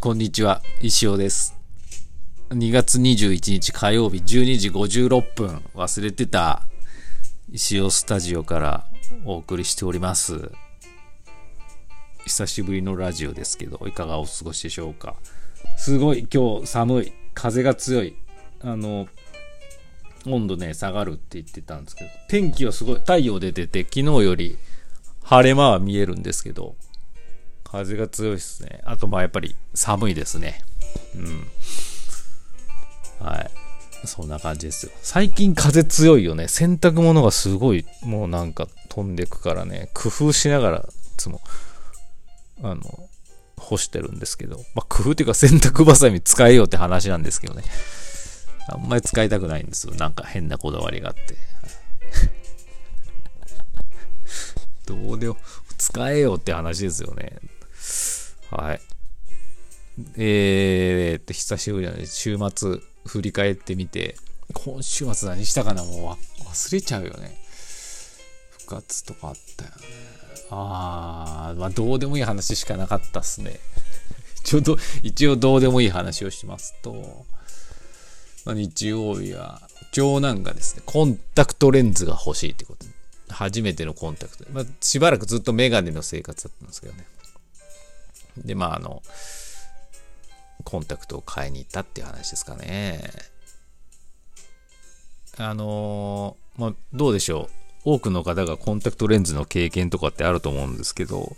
こんにちは、石尾です。2月21日火曜日12時56分、忘れてた石尾スタジオからお送りしております。久しぶりのラジオですけど、いかがお過ごしでしょうか。すごい今日寒い、風が強い。温度ね、下がるって言ってたんですけど、天気はすごい、太陽出てて、昨日より晴れ間は見えるんですけど、風が強いですね。あと、まあやっぱり寒いですね。うん。はい。そんな感じですよ。最近風強いよね。洗濯物がすごい、もうなんか飛んでくからね、工夫しながら、いつも、干してるんですけど、まあ工夫っていうか洗濯バサミ使えようって話なんですけどね。あんまり使いたくないんですよ。なんか変なこだわりがあって。どうでも使えよって話ですよね。はい。久しぶりなので、週末振り返ってみて、今週末何したかな、もう忘れちゃうよね。部活とかあったよね。まあどうでもいい話しかなかったっすね。一応どうでもいい話をしますと、日曜日は長男がですね、コンタクトレンズが欲しいってことで、初めてのコンタクト、しばらくずっとメガネの生活だったんですけどね。で、まあコンタクトを買いに行ったっていう話ですかね。どうでしょう。多くの方がコンタクトレンズの経験とかってあると思うんですけど、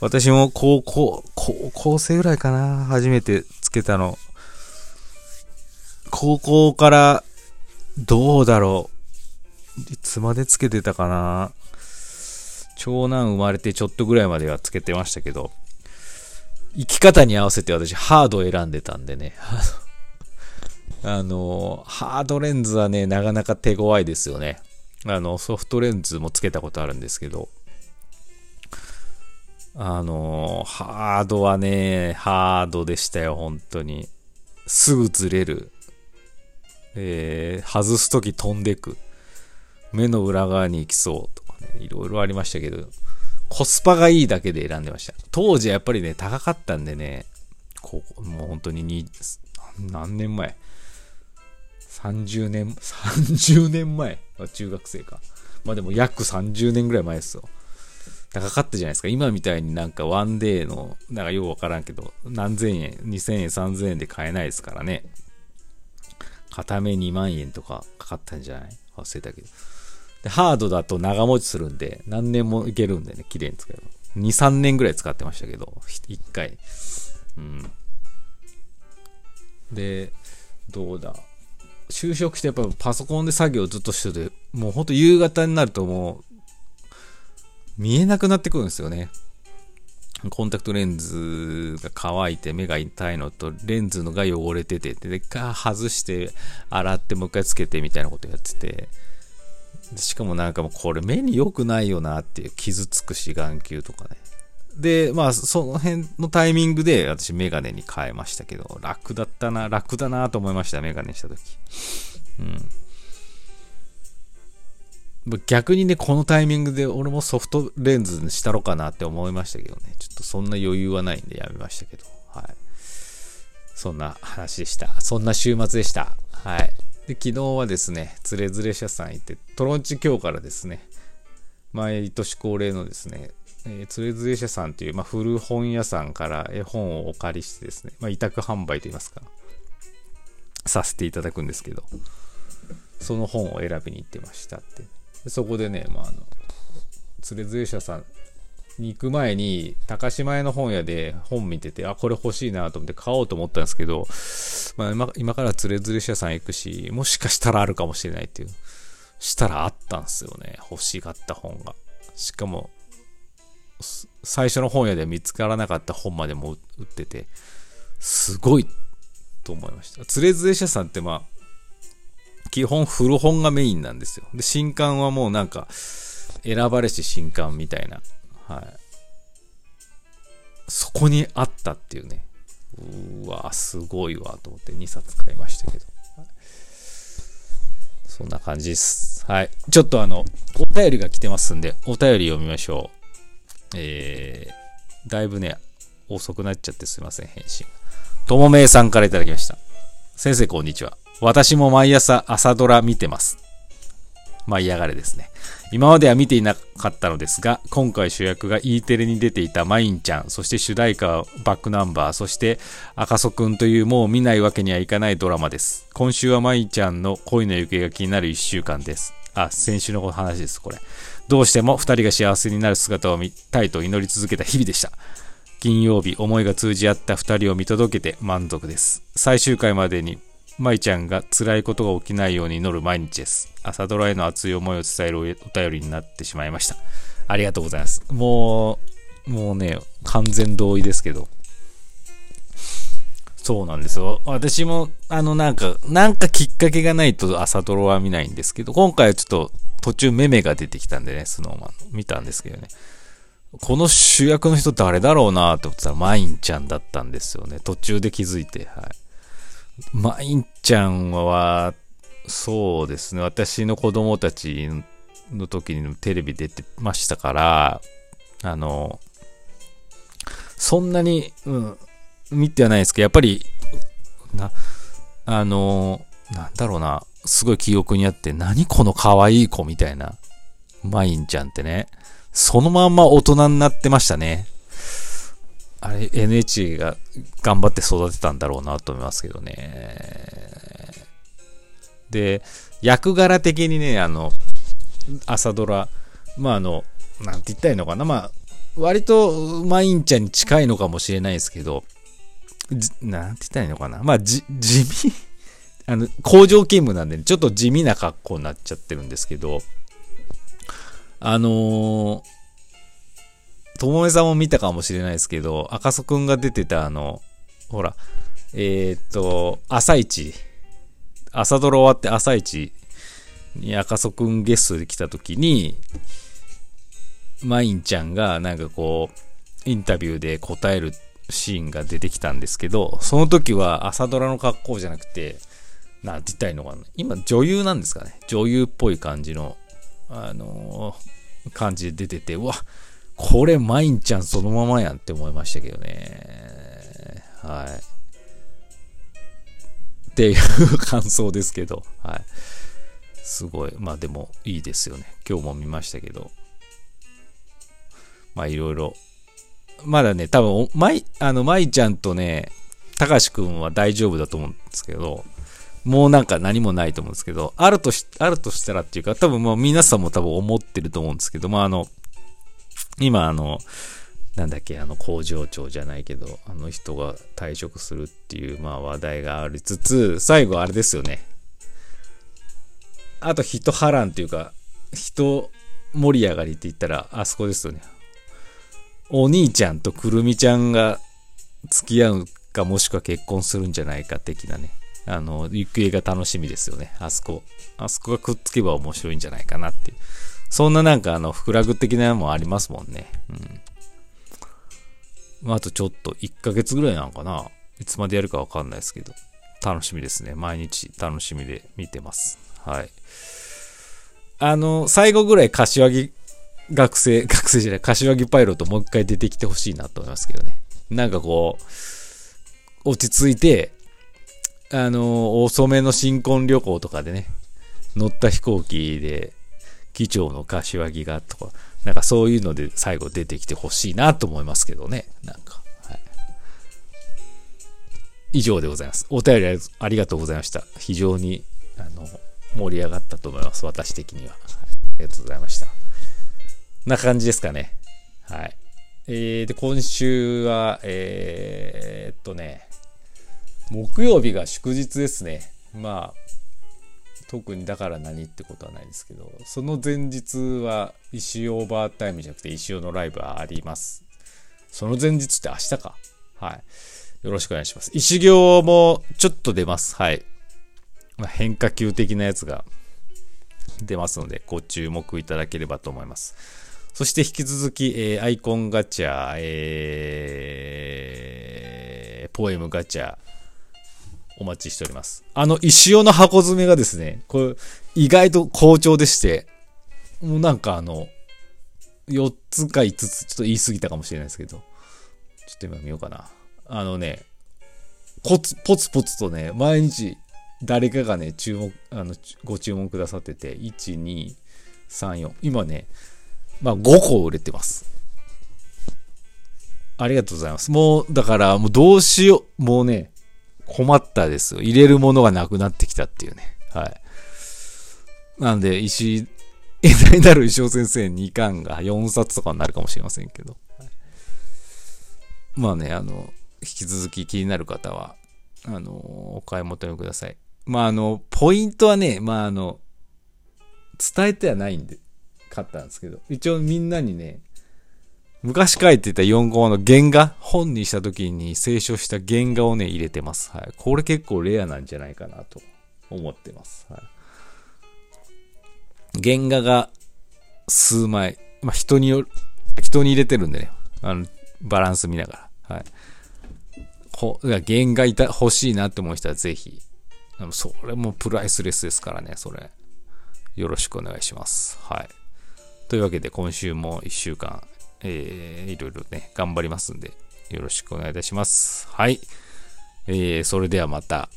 私も高校生ぐらいかな、初めてつけたの。高校からどうだろう、いつまでつけてたかな。長男生まれてちょっとぐらいまではつけてましたけど、生き方に合わせて私ハードを選んでたんでね。ハードレンズはね、なかなか手強いですよね。ソフトレンズもつけたことあるんですけど、ハードはね、ハードでしたよ、本当に。すぐずれる、外すとき飛んでく、目の裏側に行きそうとかね、いろいろありましたけど、コスパがいいだけで選んでました。当時はやっぱりね、高かったんでね、もう本当に何年前、30年前、中学生か、まあでも約30年ぐらい前ですよ。高かったじゃないですか。今みたいになんかワンデーの、なんかようわからんけど、何千円、2000円、3000円で買えないですからね。片目2万円とかかかったんじゃない？忘れたけど。で、ハードだと長持ちするんで、何年もいけるんでね、綺麗に使えば。2、3年ぐらい使ってましたけど、1回。うん。で、どうだ。就職してやっぱパソコンで作業ずっとしてて、もうほんと夕方になるともう、見えなくなってくるんですよね。コンタクトレンズが乾いて目が痛いのと、レンズのが汚れてて、で外して洗ってもう一回つけてみたいなことやってて、しかもなんかもうこれ目に良くないよなっていう、傷つくし眼球とかね。で、まあその辺のタイミングで私メガネに変えましたけど、楽だなと思いました、メガネした時。うん。逆にね、このタイミングで俺もソフトレンズにしたろかなって思いましたけどね、ちょっとそんな余裕はないんでやめましたけど、はい。そんな話でした。そんな週末でした。はい。で、昨日はですね、つれづれ社さん行って、トロンチ今日からですね、毎年恒例のですね、つれづれ社さんという、古本屋さんから絵本をお借りしてですね、委託販売といいますか、させていただくんですけど、その本を選びに行ってましたって。そこでね、つれづれ社さんに行く前に高島屋の本屋で本見てて、あ、これ欲しいなと思って買おうと思ったんですけど、今からつれづれ社さん行くし、もしかしたらあるかもしれないっていう、したらあったんですよね、欲しかった本が。しかも最初の本屋では見つからなかった本までも売ってて、すごいと思いました。つれづれ社さんって基本古本がメインなんですよ。で、新刊はもうなんか選ばれし新刊みたいな、はい。そこにあったっていうね。うわ、すごいわと思って2冊買いましたけど、はい、そんな感じです。はい。ちょっとお便りが来てますんで、お便り読みましょう。だいぶね遅くなっちゃってすいません、返信。ともめいさんからいただきました。先生こんにちは。私も毎朝朝ドラ見てます。舞いあがれですね。今までは見ていなかったのですが、今回主役が E テレに出ていたマインちゃん、そして主題歌はバックナンバー、そして赤楚くんというもう見ないわけにはいかないドラマです。今週はマインちゃんの恋の行方が気になる1週間です。あ、先週の話です、これ。どうしても2人が幸せになる姿を見たいと祈り続けた日々でした。金曜日、思いが通じ合った2人を見届けて満足です。最終回までに舞ちゃんが辛いことが起きないように祈る毎日です。朝ドラへの熱い思いを伝えるお便りになってしまいました。ありがとうございます。もうね、完全同意ですけど。そうなんですよ。私も、なんかきっかけがないと朝ドラは見ないんですけど、今回はちょっと途中メメが出てきたんでね、スノーマン見たんですけどね。この主役の人誰だろうなと思ってたら、マインちゃんだったんですよね。途中で気づいて、はい。マインちゃんは、そうですね、私の子供たちの時にテレビ出てましたから、そんなに、見てはないですけど、やっぱり、なんだろうな、すごい記憶にあって、何この可愛い子みたいな、マインちゃんってね、そのまんま大人になってましたね。あれ NHK が頑張って育てたんだろうなと思いますけどね。で、役柄的にね、朝ドラ、なんて言ったらいいのかな、割とマインちゃんに近いのかもしれないですけど、なんて言ったらいいのかな、地味工場勤務なんで、ね、ちょっと地味な格好になっちゃってるんですけど、ともめさんも見たかもしれないですけど、赤楚くんが出てたほら、朝一、朝ドラ終わって朝一に赤楚くんゲストで来た時に、マインちゃんがなんかこう、インタビューで答えるシーンが出てきたんですけど、その時は朝ドラの格好じゃなくて、なんて言ったらいいのかな。今女優なんですかね。女優っぽい感じの、感じで出てて、うわ、これマインちゃんそのままやんって思いましたけどね。はい。っていう感想ですけど。はい。すごい。でもいいですよね。今日も見ましたけど。いろいろ。まだね、多分、マイちゃんとね、たかしくんは大丈夫だと思うんですけど、もうなんか何もないと思うんですけど、あるとしたらっていうか、多分皆さんも多分思ってると思うんですけど、今工場長じゃないけど、あの人が退職するっていう、話題がありつつ、最後あれですよね。あと人波乱というか、人盛り上がりって言ったら、あそこですよね。お兄ちゃんとくるみちゃんが付き合うか、もしくは結婚するんじゃないか的なね。行方が楽しみですよね。あそこがくっつけば面白いんじゃないかなっていう。そんななんかフラグ的なもんありますもんね。うん。あとちょっと1ヶ月ぐらいなのかな。いつまでやるかわかんないですけど。楽しみですね。毎日楽しみで見てます。はい。最後ぐらい柏木パイロットもう一回出てきてほしいなと思いますけどね。なんかこう、落ち着いて、遅めの新婚旅行とかでね、乗った飛行機で、議長の柏木がとか、なんかそういうので最後出てきてほしいなと思いますけどね。なんか、はい。以上でございます。お便りありがとうございました。非常に盛り上がったと思います。私的には、はい。ありがとうございました。な感じですかね。はい。で、今週は、木曜日が祝日ですね。特にだから何ってことはないですけど、その前日は石尾オーバータイムじゃなくて石尾のライブはあります。その前日って明日か。はい。よろしくお願いします。石行もちょっと出ます。はい。変化球的なやつが出ますので、ご注目いただければと思います。そして引き続き、アイコンガチャ、ポエムガチャ、お待ちしております。石尾の箱詰めがですね、これ、意外と好調でして、もうなんか4つか5つ、ちょっと言い過ぎたかもしれないですけど、ちょっと今見ようかな。ポツポツとね、毎日誰かがね、ご注文くださってて、1、2、3、4。今ね、まあ5個売れてます。ありがとうございます。もう、だから、もうどうしよう。もうね、困ったです。入れるものがなくなってきたっていうね。はい。なんで、偉大なる石尾先生2巻が4冊とかになるかもしれませんけど。まあね、引き続き気になる方は、お買い求めください。まあ、ポイントはね、まあ、伝えてはないんで、買ったんですけど、一応みんなにね、昔書いてた4コマの原画、本にした時に清書した原画をね、入れてます。はい。これ結構レアなんじゃないかなと思ってます。はい。原画が数枚、まあ、人に入れてるんでね、バランス見ながら、はい。原画欲しいなって思う人はぜひ、それもプライスレスですからね、それ。よろしくお願いします。はい。というわけで、今週も1週間、いろいろね、頑張りますんで、よろしくお願いいたします。はい。それではまた。